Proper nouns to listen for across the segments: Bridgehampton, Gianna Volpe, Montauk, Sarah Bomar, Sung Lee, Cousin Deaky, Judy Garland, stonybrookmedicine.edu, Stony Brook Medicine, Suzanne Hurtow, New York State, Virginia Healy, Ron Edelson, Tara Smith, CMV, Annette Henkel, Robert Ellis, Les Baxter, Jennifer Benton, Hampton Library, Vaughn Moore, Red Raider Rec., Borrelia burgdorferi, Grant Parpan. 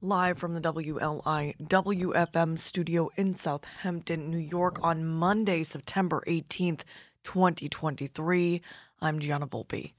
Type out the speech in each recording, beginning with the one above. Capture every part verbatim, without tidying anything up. Live from the W L I W F M studio in Southampton, New York, on Monday, September eighteenth, twenty twenty-three, I'm Gianna Volpe.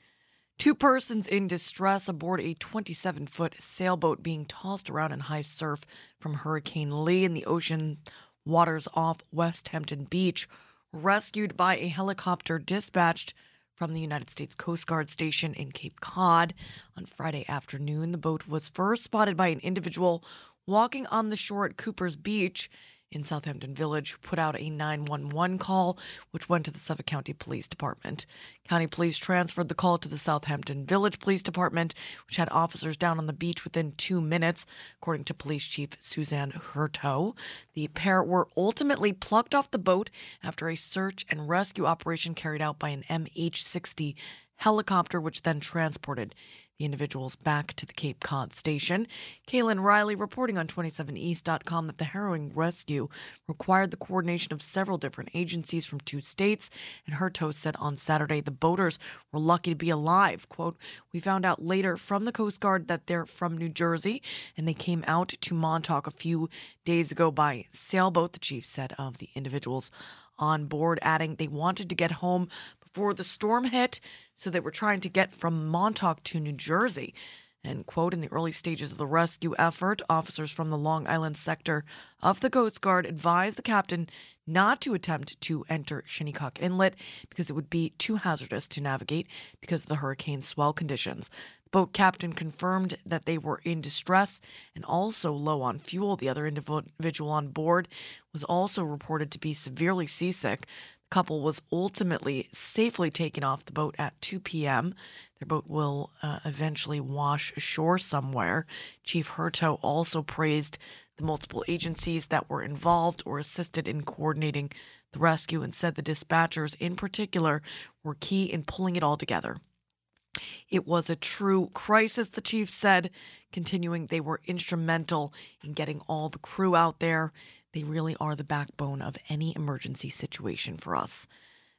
Two persons in distress aboard a twenty-seven-foot sailboat being tossed around in high surf from Hurricane Lee in the ocean waters off West Hampton Beach, rescued by a helicopter dispatched from the United States Coast Guard station in Cape Cod. On Friday afternoon, the boat was first spotted by an individual walking on the shore at Cooper's Beach in Southampton Village, who put out a nine one one call, which went to the Suffolk County Police Department. County Police transferred the call to the Southampton Village Police Department, which had officers down on the beach within two minutes. According to Police Chief Suzanne Hurtow, the pair were ultimately plucked off the boat after a search and rescue operation carried out by an M H sixty helicopter, which then transported the individuals back to the Cape Cod station. Kaylin Riley reporting on twenty-seven East dot com that the harrowing rescue required the coordination of several different agencies from two states, and Hurtow said on Saturday the boaters were lucky to be alive. Quote, "We found out later from the Coast Guard that they're from New Jersey, and they came out to Montauk a few days ago by sailboat," the chief said of the individuals on board, adding they wanted to get home before the storm hit, so they were trying to get from Montauk to New Jersey. And, quote, "In the early stages of the rescue effort, officers from the Long Island sector of the Coast Guard advised the captain not to attempt to enter Shinnecock Inlet because it would be too hazardous to navigate because of the hurricane swell conditions. The boat captain confirmed that they were in distress and also low on fuel. The other individual on board was also reported to be severely seasick. Couple was ultimately safely taken off the boat at two p.m. Their boat will uh, eventually wash ashore somewhere. Chief Hurtow also praised the multiple agencies that were involved or assisted in coordinating the rescue and said the dispatchers in particular were key in pulling it all together. "It was a true crisis," the chief said, continuing, "They were instrumental in getting all the crew out there. They really are the backbone of any emergency situation for us."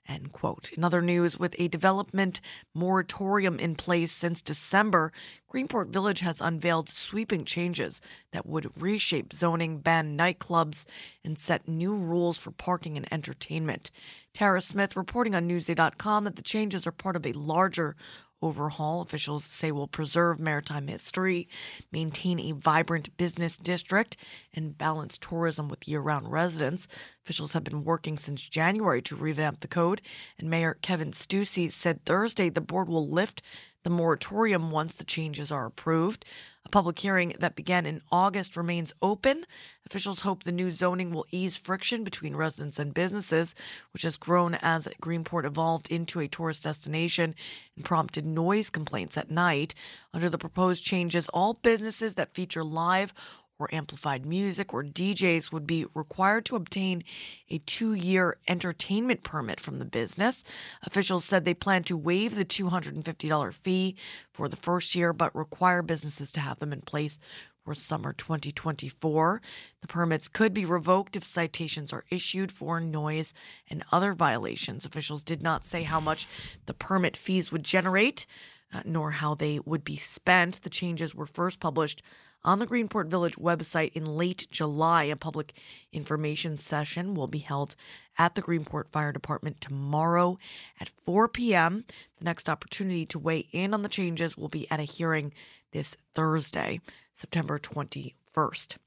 End quote. In other news, with a development moratorium in place since December, Greenport Village has unveiled sweeping changes that would reshape zoning, ban nightclubs, and set new rules for parking and entertainment. Tara Smith reporting on Newsday dot com that the changes are part of a larger overhaul officials say will preserve maritime history, maintain a vibrant business district, and balance tourism with year-round residents. Officials have been working since January to revamp the code, and Mayor Kevin Stusey said Thursday the board will lift the moratorium once the changes are approved. A public hearing that began in August remains open. Officials hope the new zoning will ease friction between residents and businesses, which has grown as Greenport evolved into a tourist destination and prompted noise complaints at night. Under the proposed changes, all businesses that feature live or amplified music or D Js would be required to obtain a two-year entertainment permit from the business. Officials said they plan to waive the two hundred fifty dollars fee for the first year, but require businesses to have them in place for summer twenty twenty-four. The permits could be revoked if citations are issued for noise and other violations. Officials did not say how much the permit fees would generate, uh, nor how they would be spent. The changes were first published on the Greenport Village website in late July. A public information session will be held at the Greenport Fire Department tomorrow at four p.m. The next opportunity to weigh in on the changes will be at a hearing this Thursday, September twenty-first.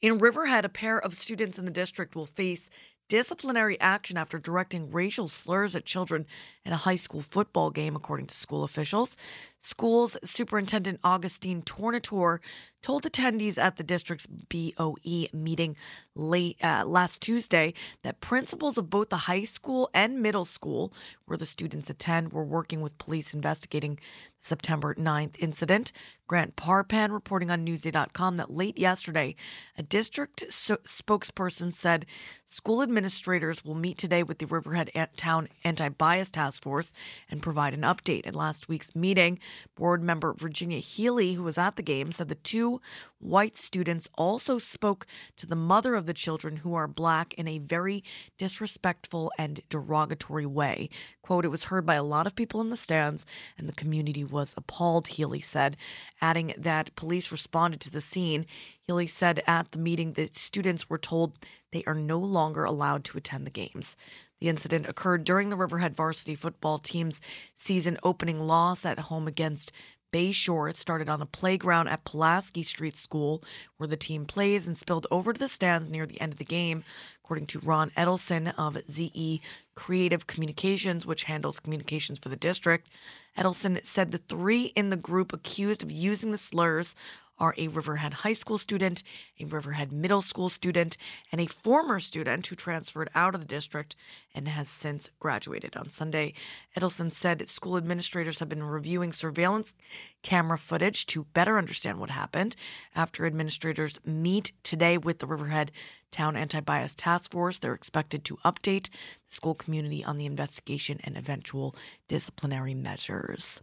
In Riverhead, a pair of students in the district will face disciplinary action after directing racial slurs at children at a high school football game, according to school officials. School's Superintendent Augustine Tornator told attendees at the district's B O E meeting late uh, last Tuesday that principals of both the high school and middle school where the students attend were working with police investigating the September ninth incident. Grant Parpan reporting on Newsday dot com that late yesterday, a district so- spokesperson said school administrators will meet today with the Riverhead Town Anti-Bias Task Force and provide an update. At last week's meeting, Board member Virginia Healy, who was at the game, said the two white students also spoke to the mother of the children, who are black, in a very disrespectful and derogatory way. Quote, "It was heard by a lot of people in the stands, and the community was appalled," Healy said, adding that police responded to the scene. Healy said at the meeting that students were told they are no longer allowed to attend the games. The incident occurred during the Riverhead varsity football team's season opening loss at home against Bayshore. It started on a playground at Pulaski Street School, where the team plays, and spilled over to the stands near the end of the game. According to Ron Edelson of Z E Creative Communications, which handles communications for the district, Edelson said the three in the group accused of using the slurs are a Riverhead high school student, a Riverhead middle school student, and a former student who transferred out of the district and has since graduated. On Sunday, Edelson said school administrators have been reviewing surveillance camera footage to better understand what happened. After administrators meet today with the Riverhead Town Anti-Bias Task Force, they're expected to update the school community on the investigation and eventual disciplinary measures.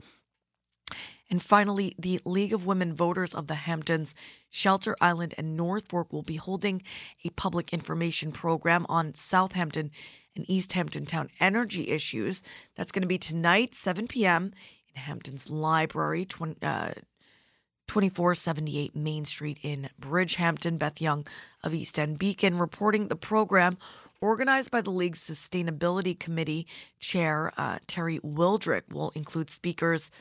And finally, the League of Women Voters of the Hamptons, Shelter Island, and North Fork will be holding a public information program on Southampton and East Hampton town energy issues. That's going to be tonight, seven p.m. in Hampton's Library, twenty-four seventy-eight Main Street in Bridgehampton. Beth Young of East End Beacon reporting the program, organized by the League's Sustainability Committee Chair, uh, Terry Wildrick, will include speakers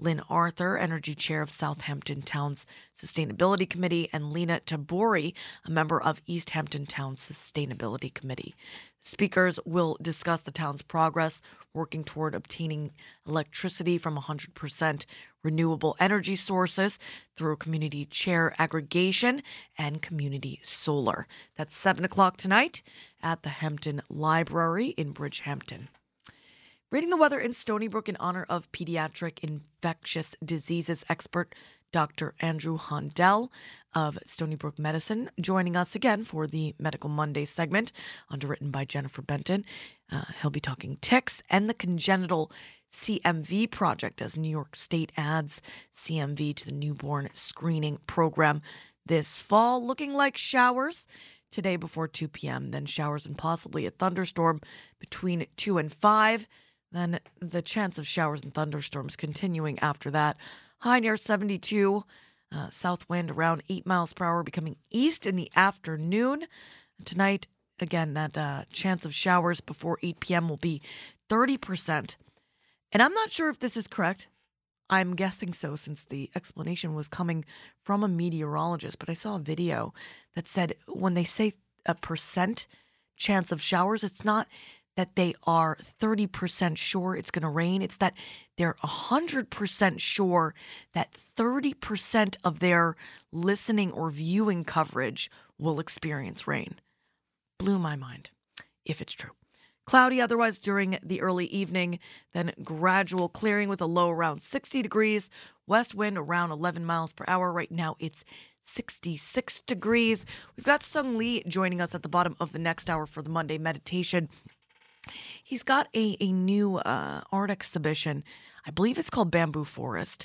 Lynn Arthur, Energy Chair of Southampton Town's Sustainability Committee, and Lena Tabori, a member of East Hampton Town's Sustainability Committee. Speakers will discuss the town's progress working toward obtaining electricity from one hundred percent renewable energy sources through community chair aggregation and community solar. That's seven o'clock tonight at the Hampton Library in Bridgehampton. Reading the weather in Stony Brook in honor of pediatric infectious diseases expert Doctor Andrew Handel of Stony Brook Medicine, joining us again for the Medical Monday segment, underwritten by Jennifer Benton. Uh, he'll be talking ticks and the congenital C M V project as New York State adds C M V to the newborn screening program this fall. Looking like showers today before two p.m., then showers and possibly a thunderstorm between two and five. Then the chance of showers and thunderstorms continuing after that. High near seventy-two, uh, south wind around eight miles per hour, becoming east in the afternoon. Tonight, again, that uh, chance of showers before eight p.m. will be thirty percent. And I'm not sure if this is correct. I'm guessing so, since the explanation was coming from a meteorologist. But I saw a video that said when they say a percent chance of showers, it's not that they are thirty percent sure it's going to rain. It's that they're one hundred percent sure that thirty percent of their listening or viewing coverage will experience rain. Blew my mind, if it's true. Cloudy otherwise during the early evening, then gradual clearing with a low around sixty degrees. West wind around eleven miles per hour. Right now it's sixty-six degrees. We've got Sung Lee joining us at the bottom of the next hour for the Monday meditation. He's got a, a new uh, art exhibition. I believe it's called Bamboo Forest.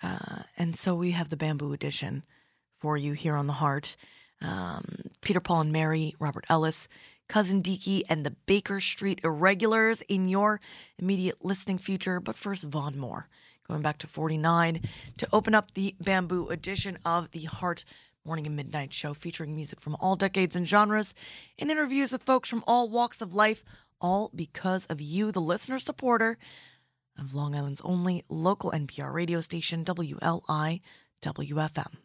Uh, and so we have the Bamboo Edition for you here on The Heart. Um, Peter, Paul, and Mary, Robert Ellis, Cousin Deaky, and the Baker Street Irregulars in your immediate listening future. But first, Vaughn Moore, going back to forty-nine, to open up the Bamboo Edition of The Heart Morning and Midnight Show, featuring music from all decades and genres and interviews with folks from all walks of life, all because of you, the listener supporter of Long Island's only local N P R radio station, W L I W F M.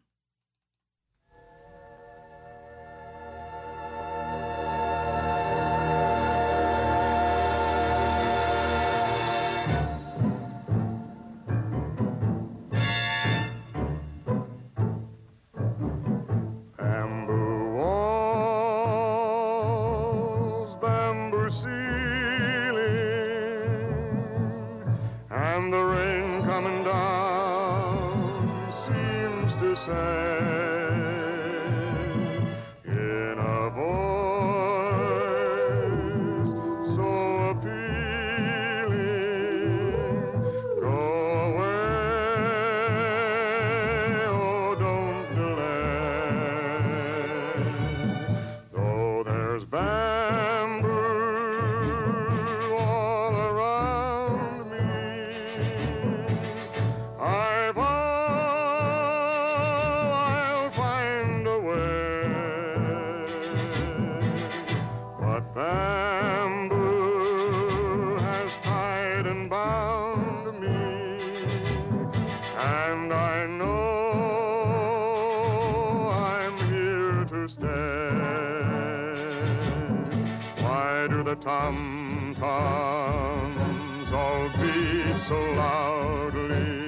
the tom-toms all beat so loudly?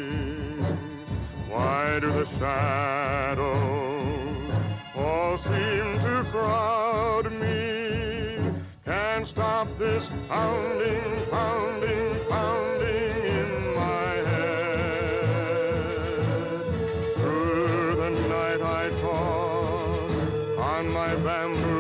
Why do the shadows all seem to crowd me? Can't stop this pounding, pounding, pounding in my head. Through the night I toss on my bamboo.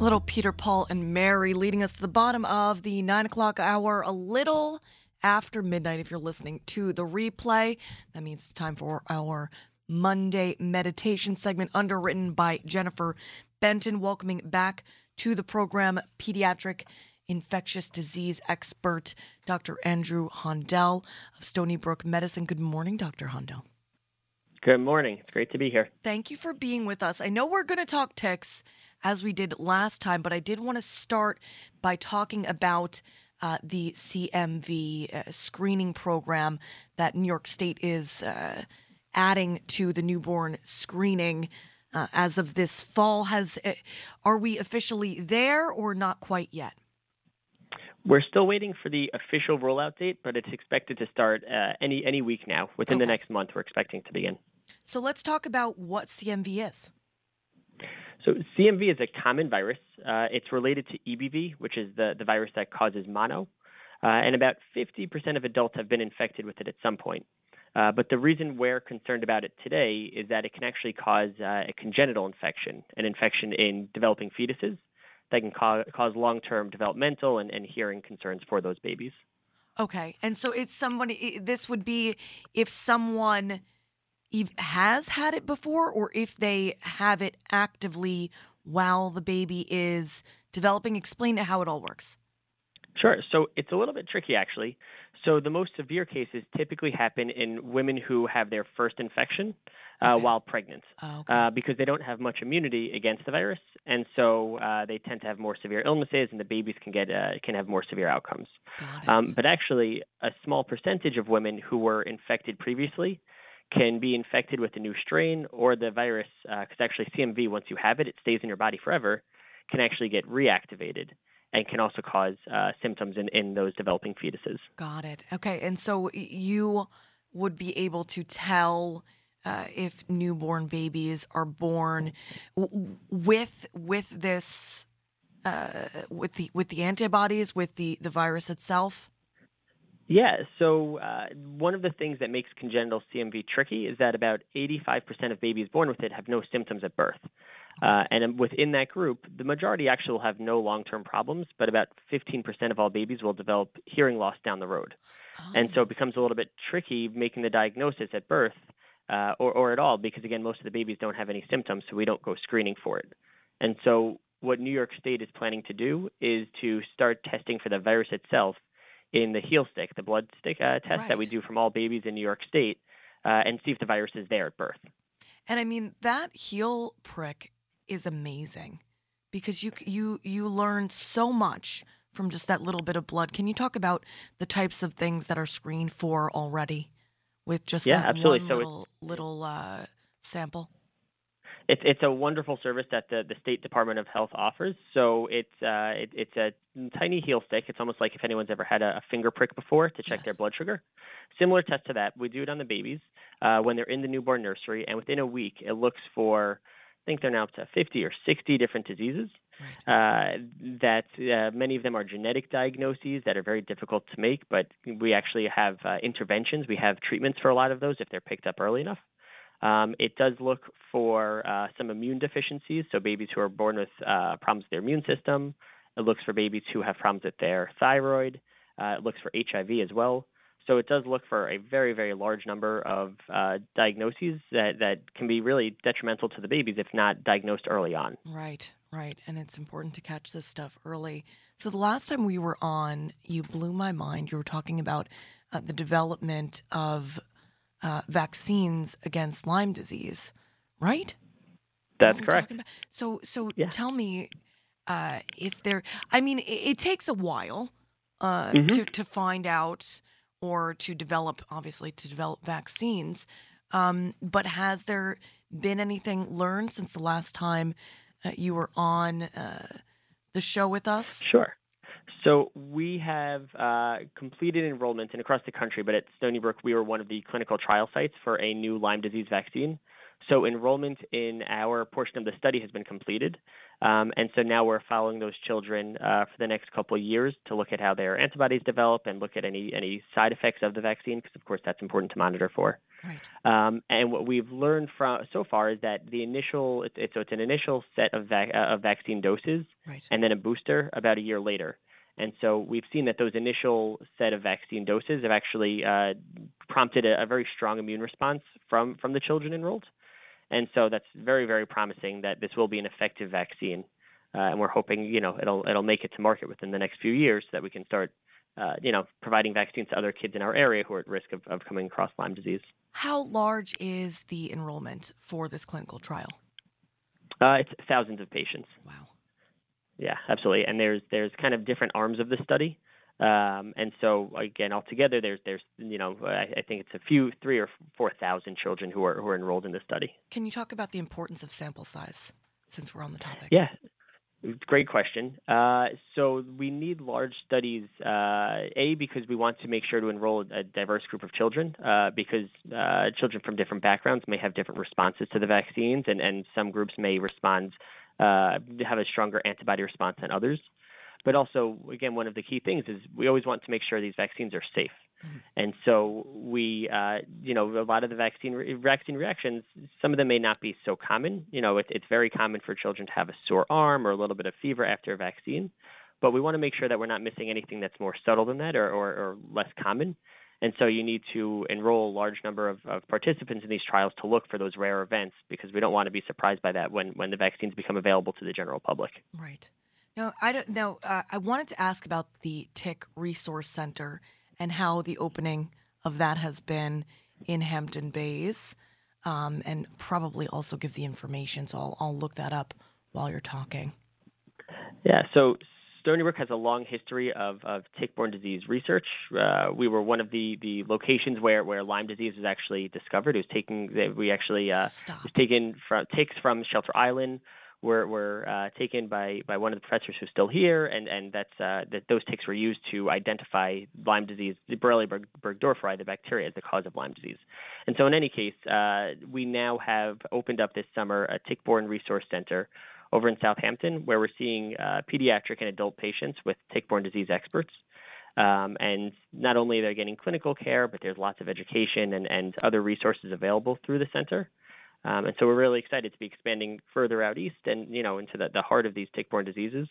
Little Peter, Paul, and Mary leading us to the bottom of the nine o'clock hour, a little after midnight if you're listening to the replay. That means it's time for our Monday meditation segment underwritten by Jennifer Benton, welcoming back to the program pediatric infectious disease expert Doctor Andrew Handel of Stony Brook Medicine. Good morning, Doctor Handel. Good morning. It's great to be here. Thank you for being with us. I know we're going to talk ticks, as we did last time, but I did want to start by talking about uh, the C M V uh, screening program that New York State is uh, adding to the newborn screening uh, as of this fall. Has uh, are we officially there or not quite yet? We're still waiting for the official rollout date, but it's expected to start uh, any any week now. Within okay. the next month, we're expecting to begin. So let's talk about what C M V is. So C M V is a common virus. Uh, it's related to E B V, which is the, the virus that causes mono. Uh, and about fifty percent of adults have been infected with it at some point. Uh, but the reason we're concerned about it today is that it can actually cause uh, a congenital infection, an infection in developing fetuses that can ca- cause long-term developmental and, and hearing concerns for those babies. Okay. And so it's someone, this would be if someone has had it before or if they have it actively while the baby is developing. Explain how it all works. Sure. So it's a little bit tricky, actually. So the most severe cases typically happen in women who have their first infection uh, okay. while pregnant oh, okay. uh, because they don't have much immunity against the virus. And so uh, they tend to have more severe illnesses and the babies can get uh, can have more severe outcomes. Um, but actually, a small percentage of women who were infected previously can be infected with a new strain or the virus because uh, actually C M V, once you have it, it stays in your body forever, can actually get reactivated and can also cause uh, symptoms in, in those developing fetuses. Got it. Okay. And so you would be able to tell uh, if newborn babies are born w- with with this uh, with the with the antibodies, with the, the virus itself? Yeah. So uh, one of the things that makes congenital C M V tricky is that about eighty-five percent of babies born with it have no symptoms at birth. Uh, and within that group, the majority actually will have no long-term problems, but about fifteen percent of all babies will develop hearing loss down the road. Oh. And so it becomes a little bit tricky making the diagnosis at birth uh, or, or at all because, again, most of the babies don't have any symptoms, so we don't go screening for it. And so what New York State is planning to do is to start testing for the virus itself in the heel stick, the blood stick uh, test right. that we do from all babies in New York State, uh, and see if the virus is there at birth. And, I mean, that heel prick is amazing because you you you learn so much from just that little bit of blood. Can you talk about the types of things that are screened for already with just yeah, that absolutely. one so little, little uh, sample? It's it's a wonderful service that the, the State Department of Health offers. So it's uh, it, it's a tiny heel stick. It's almost like if anyone's ever had a, a finger prick before to check yes. their blood sugar. Similar test to that, we do it on the babies uh, when they're in the newborn nursery, and within a week it looks for I think they're now up to fifty or sixty different diseases, right. uh, that uh, many of them are genetic diagnoses that are very difficult to make, but we actually have uh, interventions. We have treatments for a lot of those if they're picked up early enough. Um, it does look for uh, some immune deficiencies, so babies who are born with uh, problems with their immune system. It looks for babies who have problems with their thyroid. Uh, it looks for H I V as well. So it does look for a very, very large number of uh, diagnoses that, that can be really detrimental to the babies if not diagnosed early on. Right, right. And it's important to catch this stuff early. So the last time we were on, you blew my mind. You were talking about uh, the development of uh, vaccines against Lyme disease, right? That's correct. So so yeah. tell me uh, if there – I mean, it, it takes a while uh, mm-hmm. to, to find out – or to develop, obviously, to develop vaccines. Um, but has there been anything learned since the last time uh, you were on uh, the show with us? Sure. So we have uh, completed enrollment and across the country, but at Stony Brook, we were one of the clinical trial sites for a new Lyme disease vaccine. So enrollment in our portion of the study has been completed. Um, and so now we're following those children uh, for the next couple of years to look at how their antibodies develop and look at any, any side effects of the vaccine, because, of course, that's important to monitor for. Right. Um, and what we've learned from so far is that the initial it, it, so it's an initial set of, vac, uh, of vaccine doses right. and then a booster about a year later. And so we've seen that those initial set of vaccine doses have actually uh, prompted a, a very strong immune response from, from the children enrolled. And so that's very, very promising that this will be an effective vaccine. Uh, and we're hoping, you know, it'll it'll make it to market within the next few years so that we can start, uh, you know, providing vaccines to other kids in our area who are at risk of, of coming across Lyme disease. How large is the enrollment for this clinical trial? Uh, it's thousands of patients. Wow. Yeah, absolutely. And there's there's kind of different arms of the study. Um, and so, again, altogether, there's, there's, you know, I, I think it's a few, three or four thousand children who are who are enrolled in this study. Can you talk about the importance of sample size, since we're on the topic? Yeah, Great question. Uh, so we need large studies, uh, A, because we want to make sure to enroll a diverse group of children, uh, because uh, children from different backgrounds may have different responses to the vaccines, and, and some groups may respond, uh, have a stronger antibody response than others. But also, again, one of the key things is we always want to make sure these vaccines are safe. Mm-hmm. And so we, uh, you know, a lot of the vaccine re- vaccine reactions, some of them may not be so common. You know, it, it's very common for children to have a sore arm or a little bit of fever after a vaccine. But we want to make sure that we're not missing anything that's more subtle than that or, or, or less common. And so you need to enroll a large number of, of participants in these trials to look for those rare events, because we don't want to be surprised by that when, when the vaccines become available to the general public. Right. No, I don't know. Uh, I wanted to ask about the Tick Resource Center and how the opening of that has been in Hampton Bays, um, and probably also give the information. So I'll, I'll look that up while you're talking. Yeah. So Stony Brook has a long history of, of tick-borne disease research. Uh, we were one of the, the locations where, where Lyme disease was actually discovered. It was taken. We actually uh, was taken from ticks from Shelter Island. Were were uh, taken by, by one of the professors who's still here, and and that's uh, that those ticks were used to identify Lyme disease, the Borrelia burgdorferi, the bacteria, as the cause of Lyme disease. And so, in any case, uh, we now have opened up this summer a Tickborne Resource Center over in Southampton, where we're seeing uh, pediatric and adult patients with tick-borne disease experts. Um, and not only they're getting clinical care, but there's lots of education and, and other resources available through the center. Um, and so we're really excited to be expanding further out east and, you know, into the, the heart of these tick-borne diseases.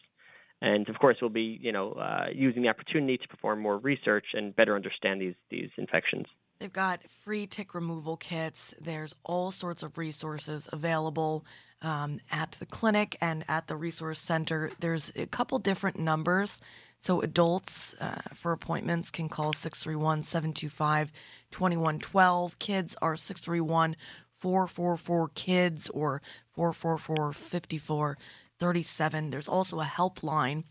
And, of course, we'll be, you know, uh, using the opportunity to perform more research and better understand these these infections. They've got free tick removal kits. There's all sorts of resources available um, at the clinic and at the resource center. There's a couple different numbers. So adults uh, for appointments can call six three one, seven two five, two one one two. Kids are six three one, four four four four four four kids or four four four, five four three seven. There's also a helpline,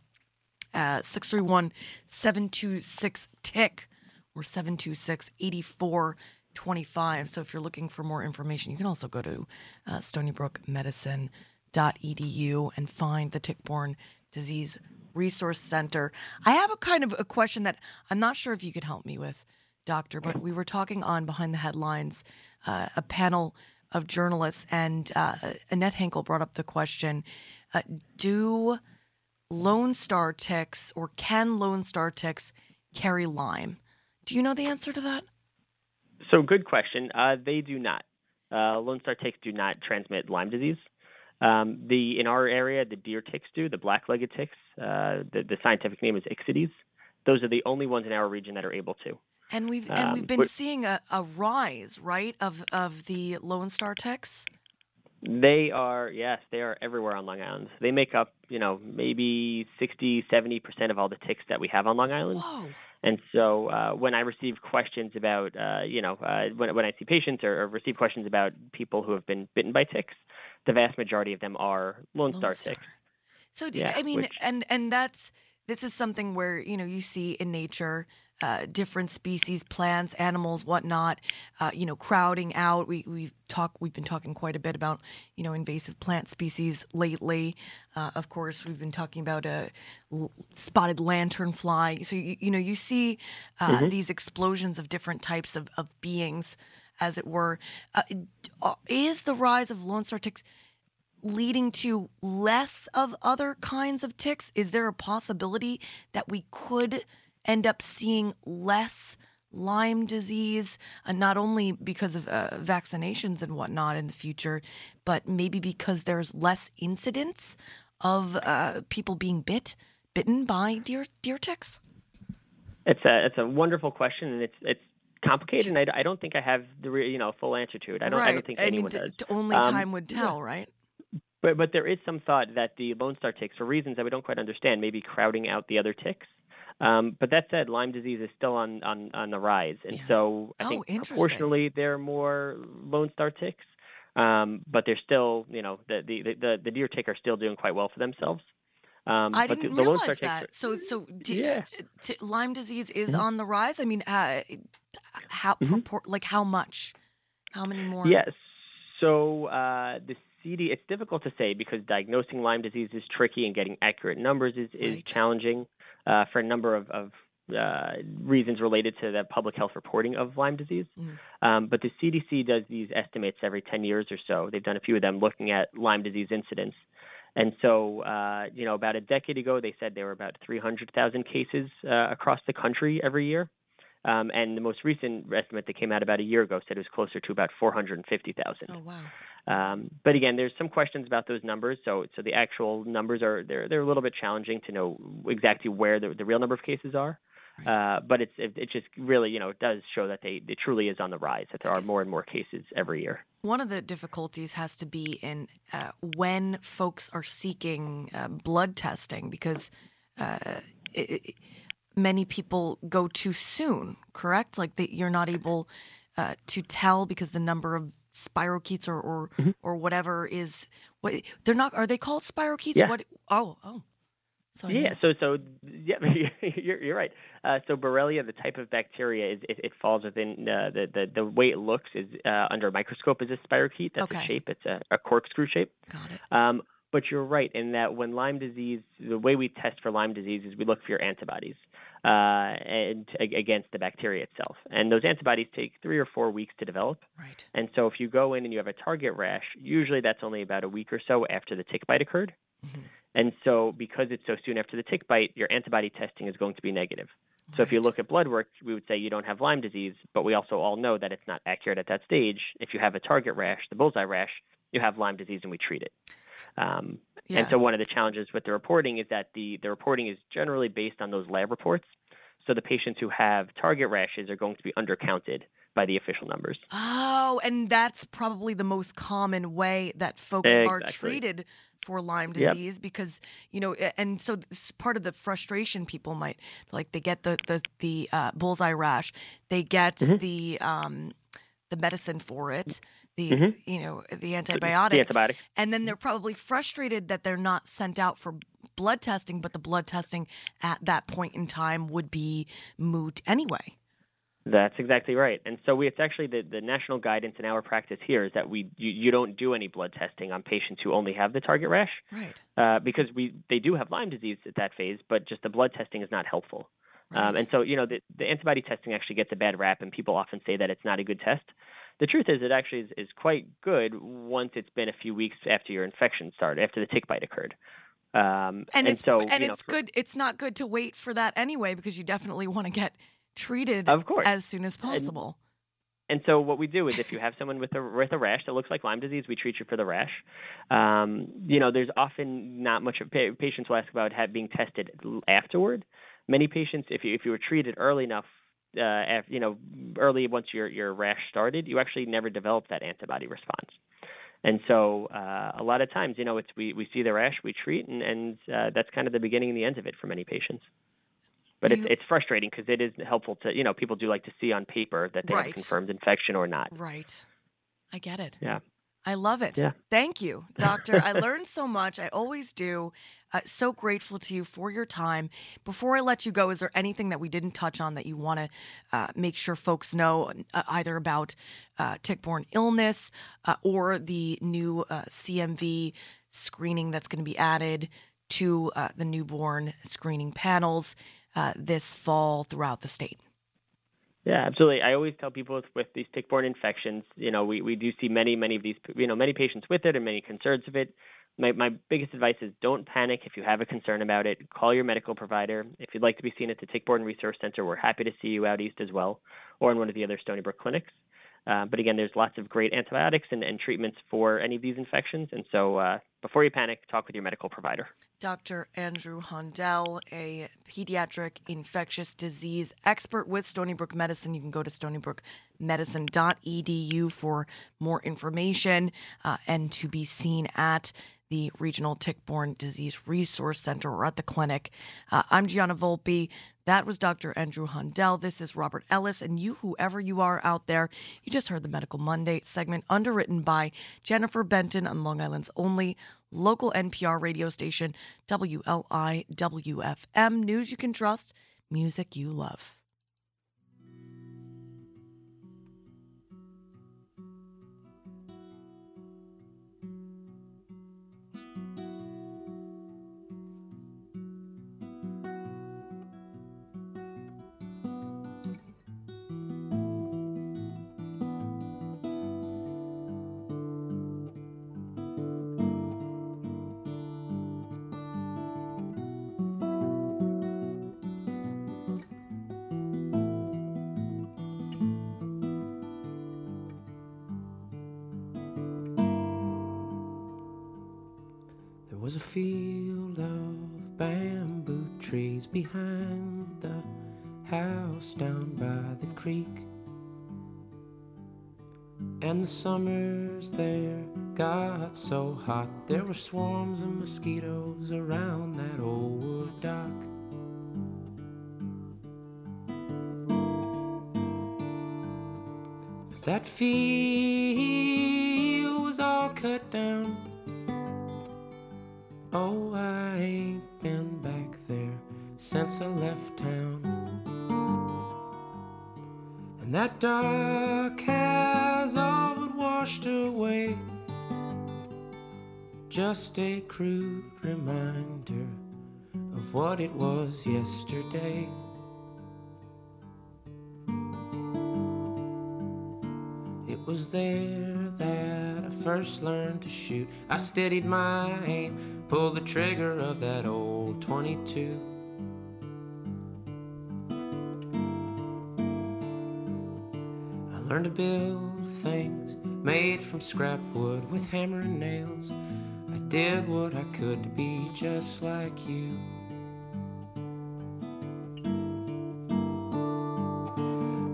uh, six three one, seven two six, tick or seven two six, eight four two five. So if you're looking for more information, you can also go to uh, stony brook medicine dot e d u and find the Tickborne Disease Resource Center. I have a kind of a question that I'm not sure if you could help me with, Doctor, but we were talking on Behind the Headlines, uh, a panel of journalists, and uh, Annette Henkel brought up the question, uh, do Lone Star ticks or can Lone Star ticks carry Lyme? Do you know the answer to that? So good question. Uh, they do not. Uh, Lone Star ticks do not transmit Lyme disease. Um, the in our area, the deer ticks do, the black-legged ticks. Uh, the, the scientific name is Ixodes. Those are the only ones in our region that are able to. And we've and we've been um, seeing a, a rise, right, of of the Lone Star ticks? They are, yes, they are everywhere on Long Island. They make up, you know, maybe sixty, seventy percent of all the ticks that we have on Long Island. Whoa. And so uh, when I receive questions about, uh, you know, uh, when when I see patients or, or receive questions about people who have been bitten by ticks, the vast majority of them are Lone, Lone Star, Star ticks. So, do, yeah, I mean, which, and, and that's, this is something where, you know, you see in nature, Uh, different species, plants, animals, whatnot, uh, you know, crowding out. We we've talk we've been talking quite a bit about, you know, invasive plant species lately. Uh, of course, we've been talking about a l- spotted lanternfly. So you, you know, you see uh, mm-hmm. these explosions of different types of, of beings, as it were. Uh, is the rise of Lone Star ticks leading to less of other kinds of ticks? Is there a possibility that we could end up seeing less Lyme disease, uh, not only because of uh, vaccinations and whatnot in the future, but maybe because there's less incidence of uh, people being bit, bitten by deer deer ticks? It's a it's a wonderful question, and it's it's complicated, and I, I don't think I have the re- you know full answer to it. I don't right. I don't think I anyone mean, does. D- only um, time would tell, yeah. right? But but there is some thought that the Lone Star ticks, for reasons that we don't quite understand, may be crowding out the other ticks. Um, but that said, Lyme disease is still on, on, on the rise. And yeah. so I oh, think proportionally there are more Lone Star ticks, um, but they're still, you know, the, the, the, the deer tick are still doing quite well for themselves. Um, I but didn't the, the realize Lone Star that. Are, so so do, yeah. t- Lyme disease is mm-hmm. on the rise? I mean, uh, how mm-hmm. purport, like how much? How many more? Yes. So uh, the C D, it's difficult to say because diagnosing Lyme disease is tricky and getting accurate numbers is, is right. challenging uh, for a number of, of uh, reasons related to the public health reporting of Lyme disease. Mm. Um, but the C D C does these estimates every ten years or so. They've done a few of them looking at Lyme disease incidence. And so, uh, you know, about a decade ago, they said there were about three hundred thousand cases uh, across the country every year. Um, and the most recent estimate that came out about a year ago said it was closer to about four hundred fifty thousand. Oh, wow. Um, but again, there's some questions about those numbers. So so the actual numbers are, they're they're a little bit challenging to know exactly where the, the real number of cases are. Right. Uh, but it's it, it just really, you know, it does show that they it truly is on the rise, that there are more and more cases every year. One of the difficulties has to be in uh, when folks are seeking uh, blood testing, because uh, it, it, many people go too soon, correct? Like they, you're not able uh, to tell because the number of spirochetes or or, mm-hmm. or whatever is what they're not. Are they called spirochetes? Yeah. What? Oh, oh. So yeah. So so yeah, you're you're right. Uh, so Borrelia, the type of bacteria, is it, it falls within uh, the the the way it looks is uh, under a microscope is a spirochete. That's okay. a shape. It's a, a corkscrew shape. Got it. Um, But you're right in that when Lyme disease, the way we test for Lyme disease is we look for your antibodies uh, and against the bacteria itself. And those antibodies take three or four weeks to develop. Right. And so if you go in and you have a target rash, usually that's only about a week or so after the tick bite occurred. Mm-hmm. And so because it's so soon after the tick bite, your antibody testing is going to be negative. Right. So if you look at blood work, we would say you don't have Lyme disease, but we also all know that it's not accurate at that stage. If you have a target rash, the bullseye rash, you have Lyme disease and we treat it. Um, yeah. And so one of the challenges with the reporting is that the, the reporting is generally based on those lab reports. So the patients who have target rashes are going to be undercounted by the official numbers. Oh, and that's probably the most common way that folks exactly. are treated for Lyme disease yep. because, you know, and so it's part of the frustration people might, like they get the, the, the uh, bullseye rash, they get mm-hmm. the um, the medicine for it. The mm-hmm. you know the antibiotic. the antibiotic, and then they're probably frustrated that they're not sent out for blood testing, but the blood testing at that point in time would be moot anyway. That's exactly right, and so we, it's actually the, the national guidance in our practice here is that we you, you don't do any blood testing on patients who only have the target rash, right? Uh, because we they do have Lyme disease at that phase, but just the blood testing is not helpful. Right. Um, and so you know the, the antibody testing actually gets a bad rap, and people often say that it's not a good test. The truth is it actually is, is quite good once it's been a few weeks after your infection started, after the tick bite occurred. Um, and, and it's, so, and you know, it's for, good. It's not good to wait for that anyway, because you definitely want to get treated of course. as soon as possible. And, And so what we do is if you have someone with a, with a rash that looks like Lyme disease, we treat you for the rash. Um, you know, there's often not much of – patients will ask about have, being tested afterward. Many patients, if you if you were treated early enough, Uh, after, you know, early once your, your rash started, you actually never develop that antibody response. And so uh, a lot of times, you know, it's we, we see the rash, we treat, and, and uh, that's kind of the beginning and the end of it for many patients. But you, it's, it's frustrating because it is helpful to, you know, people do like to see on paper that they right. have confirmed infection or not. Right. I get it. Yeah. I love it. Yeah. Thank you, Doctor. I learned so much. I always do. Uh, so grateful to you for your time. Before I let you go, is there anything that we didn't touch on that you want to uh, make sure folks know, uh, either about uh, tick-borne illness uh, or the new uh, C M V screening that's going to be added to uh, the newborn screening panels uh, this fall throughout the state? Yeah, absolutely. I always tell people with, with these tick-borne infections, you know, we, we do see many, many of these, you know, many patients with it and many concerns of it. My, my biggest advice is don't panic if you have a concern about it. Call your medical provider. If you'd like to be seen at the Tickborne Resource Center, we're happy to see you out east as well, or in one of the other Stony Brook clinics. Uh, but again, there's lots of great antibiotics and, and treatments for any of these infections. And so uh, before you panic, talk with your medical provider. Doctor Andrew Handel, a pediatric infectious disease expert with Stony Brook Medicine. You can go to stony brook medicine dot e d u for more information uh, and to be seen at the Regional Tickborne Disease Resource Center or at the clinic. Uh, I'm Gianna Volpe. That was Doctor Andrew Handel. This is Robert Ellis. And you, whoever you are out there, you just heard the Medical Monday segment underwritten by Jennifer Benton on Long Island's only local N P R radio station, W L I W F M. News you can trust, music you love. There was a field of bamboo trees behind the house down by the creek, and the summers there got so hot. There were swarms of mosquitoes around that old wood dock. But that field was all cut down. Oh, I ain't been back there since I left town. And that dock has all but washed away, just a crude reminder of what it was yesterday. It was there that I first learned to shoot. I steadied my aim, pulled the trigger of that old twenty-two. I learned to build things made from scrap wood with hammer and nails. I did what I could to be just like you.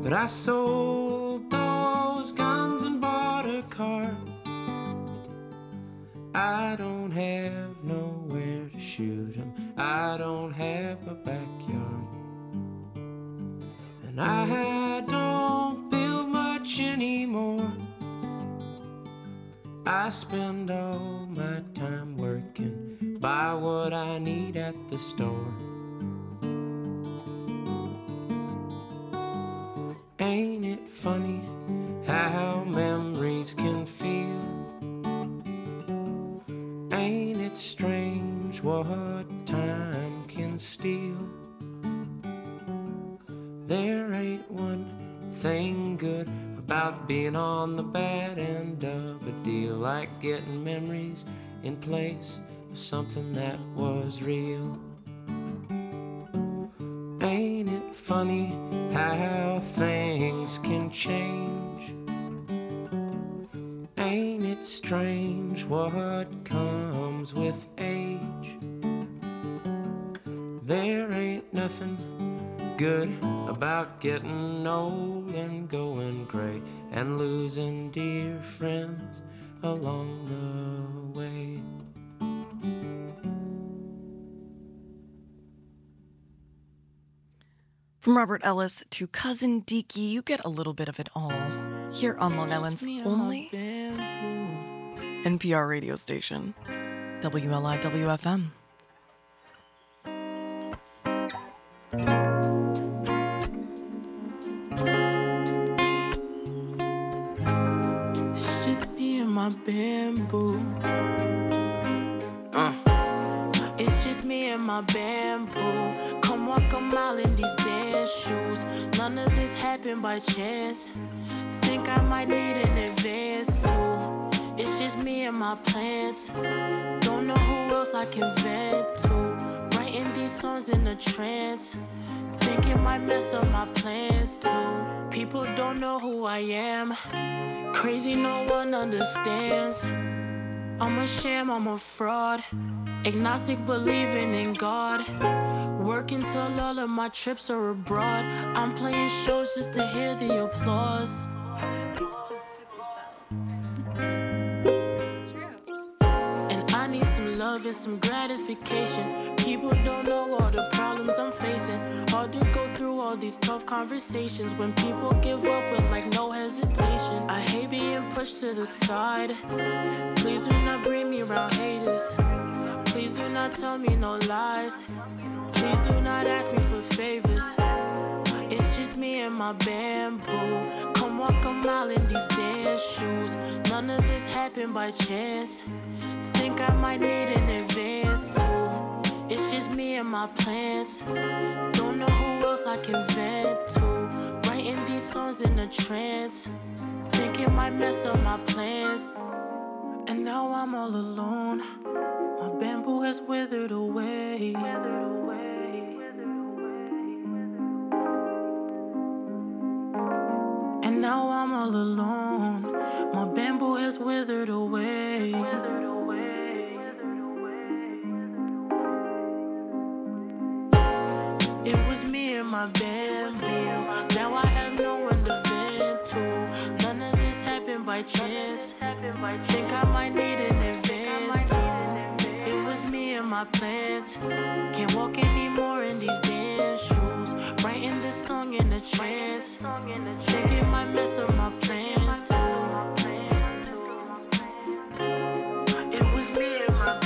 But I sold those guns and bought a car. I don't have nowhere to shoot 'em. I don't have a backyard. And I don't build much anymore. I spend all my time working, buy what I need at the store. Ain't it funny how memories can feel? Ain't it strange what time can steal? There ain't one thing good about being on the bad end of a deal, like getting memories in place of something that was real. Ain't it funny how things can change? Ain't it strange what comes with age? There ain't nothing good about getting old and going gray and losing dear friends along the way. From Robert Ellis to Cousin Deaky, you get a little bit of it all here on Long Island's only N P R radio station, W L I W F M. My bamboo. Uh. It's just me and my bamboo. Come walk a mile in these dance shoes. None of this happened by chance. Think I might need an advance too. It's just me and my plans. Don't know who else I can vent to. Writing these songs in a trance. Think it might mess up my plans too. People don't know who I am. Crazy, no one understands. I'm a sham, I'm a fraud. Agnostic, believing in God. Working till all of my trips are abroad. I'm playing shows just to hear the applause. It's true. And I need some love and some gratification. People don't know all the problems I'm facing. Hard to go through all these tough conversations when people give up with like no hesitation. I hate being pushed to the side. Please do not bring me around haters. Please do not tell me no lies. Please do not ask me for favors. It's just me and my bamboo. Come walk a mile in these dance shoes. None of this happened by chance. Think I might need an advance too. It's just me and my plans. Don't know who else I can vent to. Writing these songs in a trance. Think it might mess up my plans. And now I'm all alone. My bamboo has withered away. And now I'm all alone. My bamboo has withered away. It was me and my bamboo. Now I have no one to vent to. None of this happened by chance. Think I might need an advance too. It was me and my plans. Can't walk anymore in these dance shoes. Writing this song in a trance. Think it might mess up my plans too. It was me and my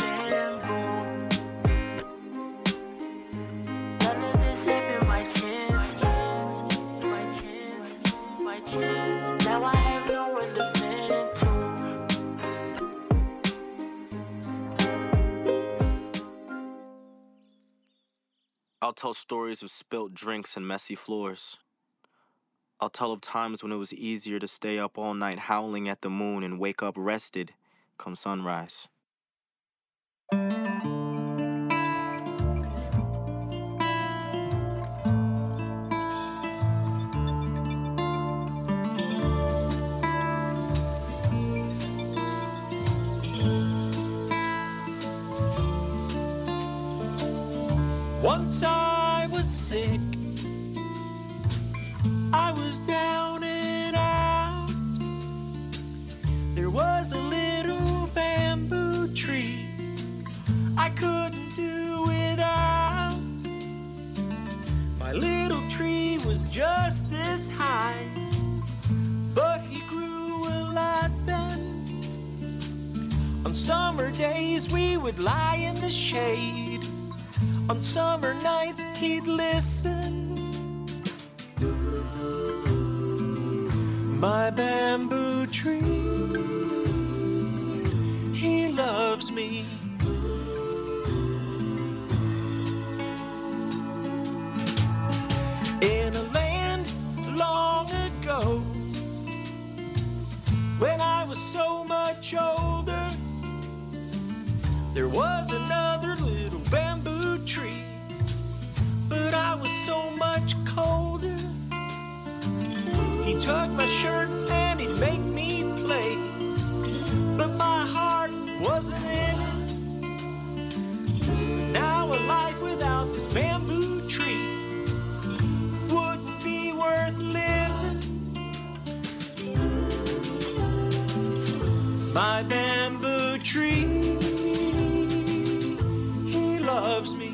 now I have no one to vent to. I'll tell stories of spilt drinks and messy floors. I'll tell of times when it was easier to stay up all night howling at the moon and wake up rested come sunrise. Once I was sick, I was down and out. There was a little bamboo tree I couldn't do without. My little tree was just this high, but he grew a lot then. On summer days we would lie in the shade. On summer nights, he'd listen. My bamboo tree, he loves me. In a land long ago, when I was so much older, there was another little bamboo tree, but I was so much colder. He took my shirt and he'd make me play, but my heart wasn't in it. But now a life without this bamboo tree wouldn't be worth living. My bamboo tree, he loves me.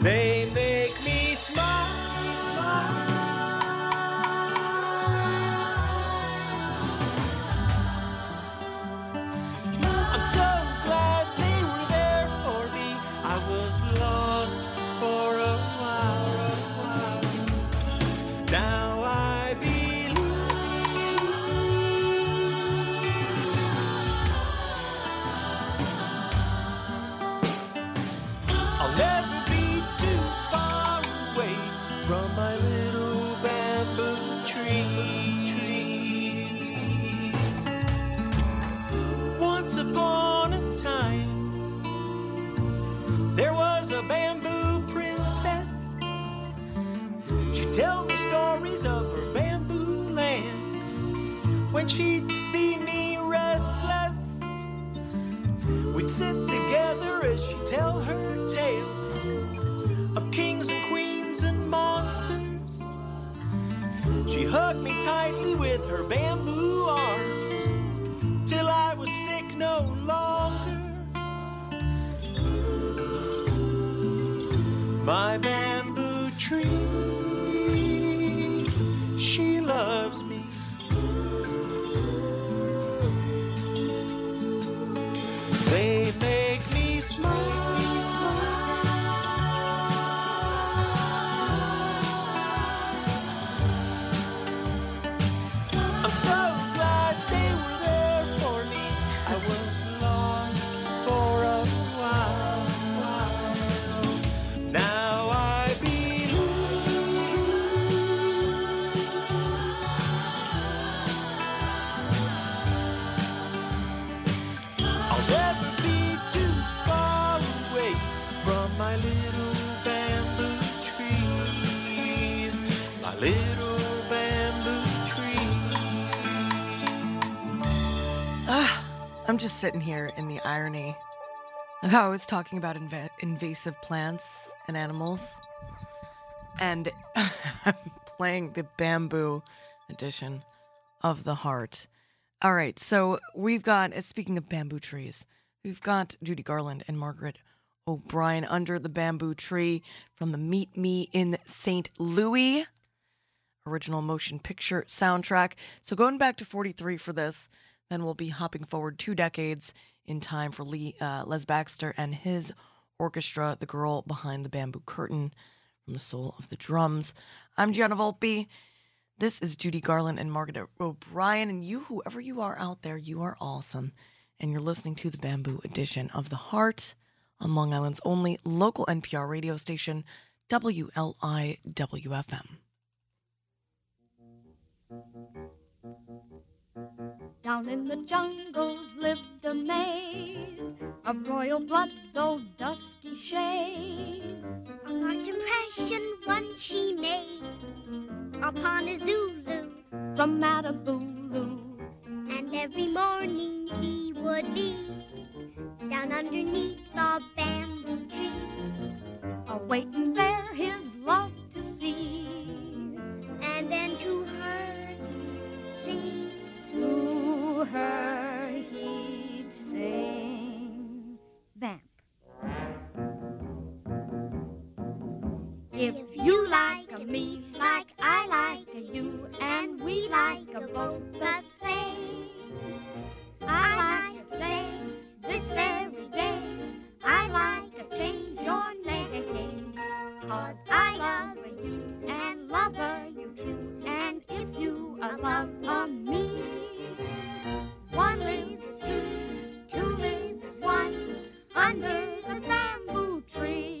They make me smile, I'm so glad they were there for me. I was lost for a while. Now I believe I'll never from my little bamboo trees. Once upon a time, there was a bamboo princess. She'd tell me stories of her bamboo land. When she'd see me restless, we'd sit together as she'd tell her tale of kings and queens and monsters. She hugged me tightly with her bamboo arms till I was sick no longer. My bamboo tree, she loves me. They make me smile. I'm just sitting here in the irony I was talking about inv- invasive plants and animals, and I'm playing the bamboo edition of The Heart. All right, so we've got, speaking of bamboo trees, we've got Judy Garland and Margaret O'Brien under the bamboo tree from the Meet Me in Saint Louis original motion picture soundtrack. So going back to forty-three for this, then we'll be hopping forward two decades in time for Lee, uh, Les Baxter and his orchestra, The Girl Behind the Bamboo Curtain, from the Soul of the Drums. I'm Gianna Volpe. This is Judy Garland and Margaret O'Brien. And you, whoever you are out there, you are awesome. And you're listening to the Bamboo edition of The Heart on Long Island's only local N P R radio station, W L I W F M. Down in the jungles lived a maid of royal blood, though dusky shade. A large impression once she made upon a Zulu from Matabulu. And every morning he would be down underneath the bamboo tree, awaiting there his love to see. And then to her he'd sing, to her he'd sing, vamp. If you like a me, like I like a you, and we like a both the same. I like a same this very day. I like a change your name, 'cause I love a you and love a you too. And if you are love a me, one live is two, two live is one, under the bamboo tree.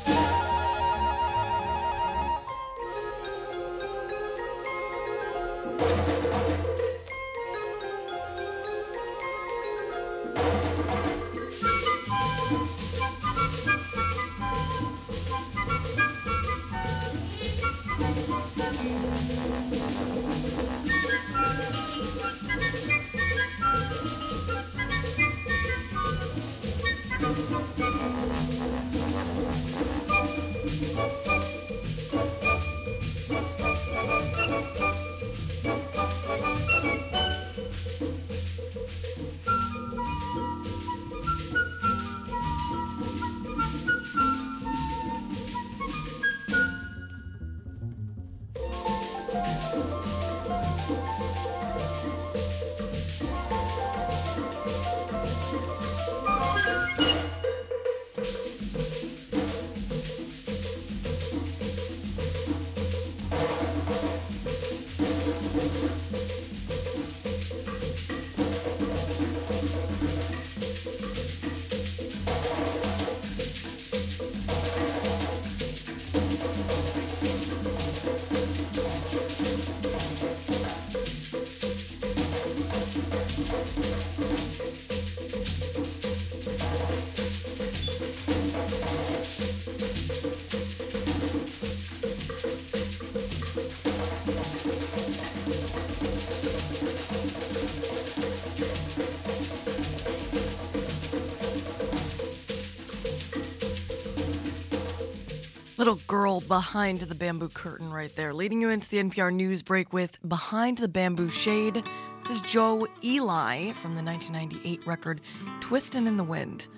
Little Girl Behind the Bamboo Curtain right there, leading you into the N P R news break with Behind the Bamboo Shade. It's is Joe Eli from the nineteen ninety-eight record Twistin' in the Wind,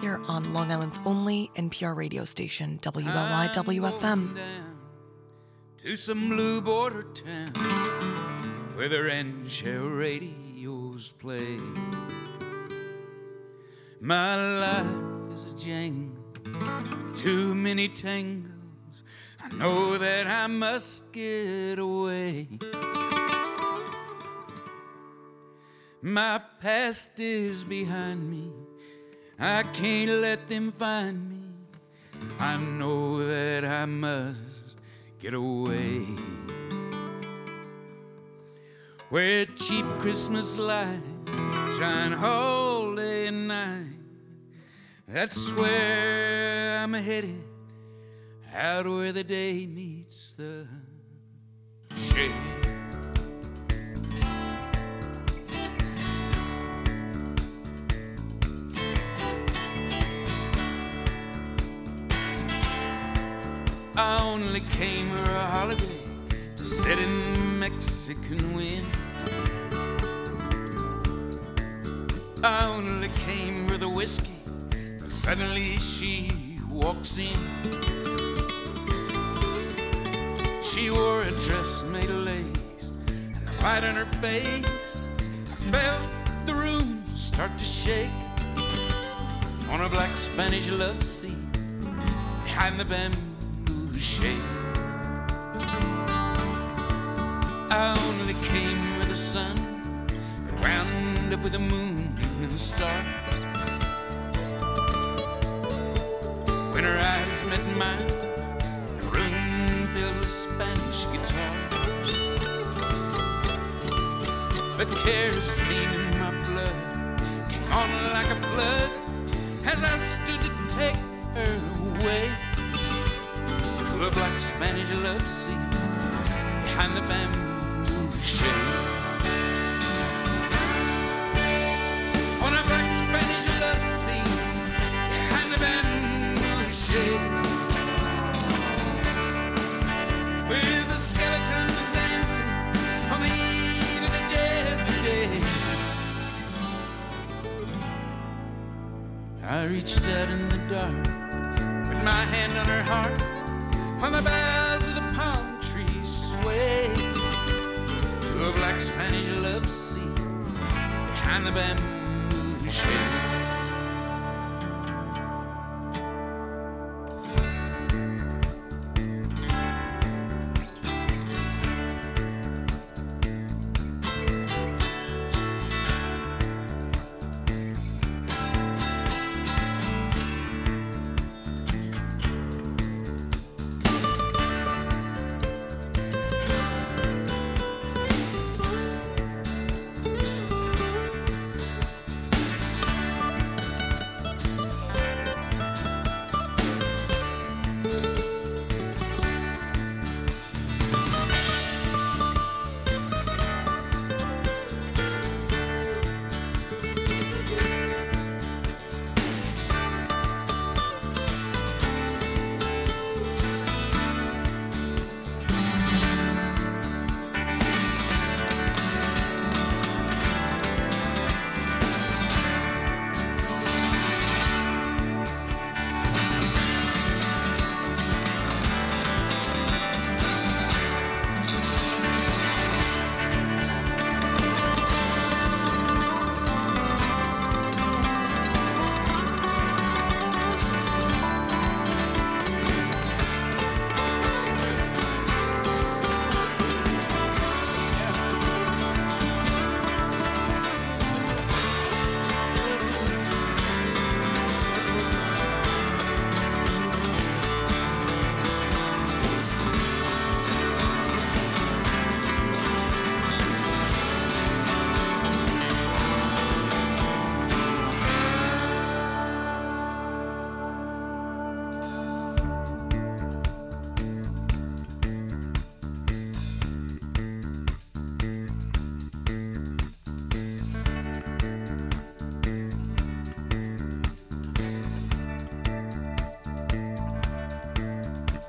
here on Long Island's only N P R radio station, W L I W F M. To some blue border town where the rancho radios play. My life is a jangle, too many tangles. I know that I must get away. My past is behind me, I can't let them find me. I know that I must get away. Where cheap Christmas lights shine all day and night, that's where I'm headed, out where the day meets the shade. I only came for a holiday to sit in the Mexican wind. I only came for the whiskey, but suddenly she walks in. She wore a dress made of lace, and the light on her face, I felt the room start to shake. On a black Spanish love seat, behind the bamboo shade. I only came with the sun, but wound up with the moon and the stars. When her eyes met mine, the room filled with Spanish guitar. The kerosene in my blood came on like a flood as I stood to take her away. A black Spanish love seat behind the bamboo shade. On a black Spanish love seat behind the bamboo shade, with the skeletons dancing on the eve of the dead day. I reached out in the dark with my hand on her heart, on the boughs of the palm trees sway, to a black Spanish love seat behind the bamboo shade.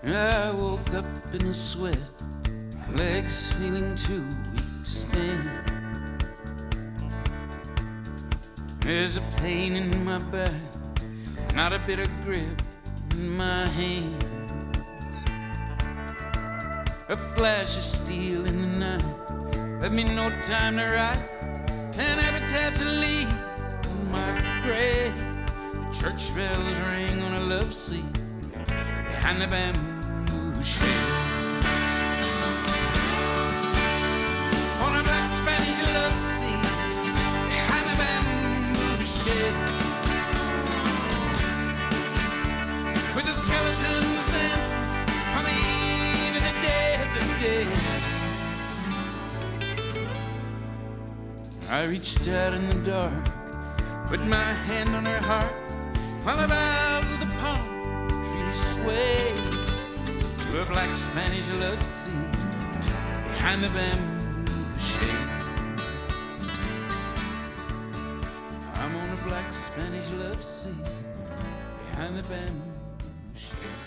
I woke up in a sweat, my legs feeling too weak to stand. There's a pain in my back, not a bit of grip in my hand. A flash of steel in the night, left me no time to write, an appetite to leave my grave. The church bells ring on a love seat behind the bamboo shade. On a black Spanish love seat behind the bamboo shade. With the skeletons dancing on the eve of the day of the dead. I reached out in the dark, put my hand on her heart, while the boughs of the palm tree swayed to a black Spanish love scene behind the bamboo shade. I'm on a black Spanish love scene behind the bamboo shade. Shit.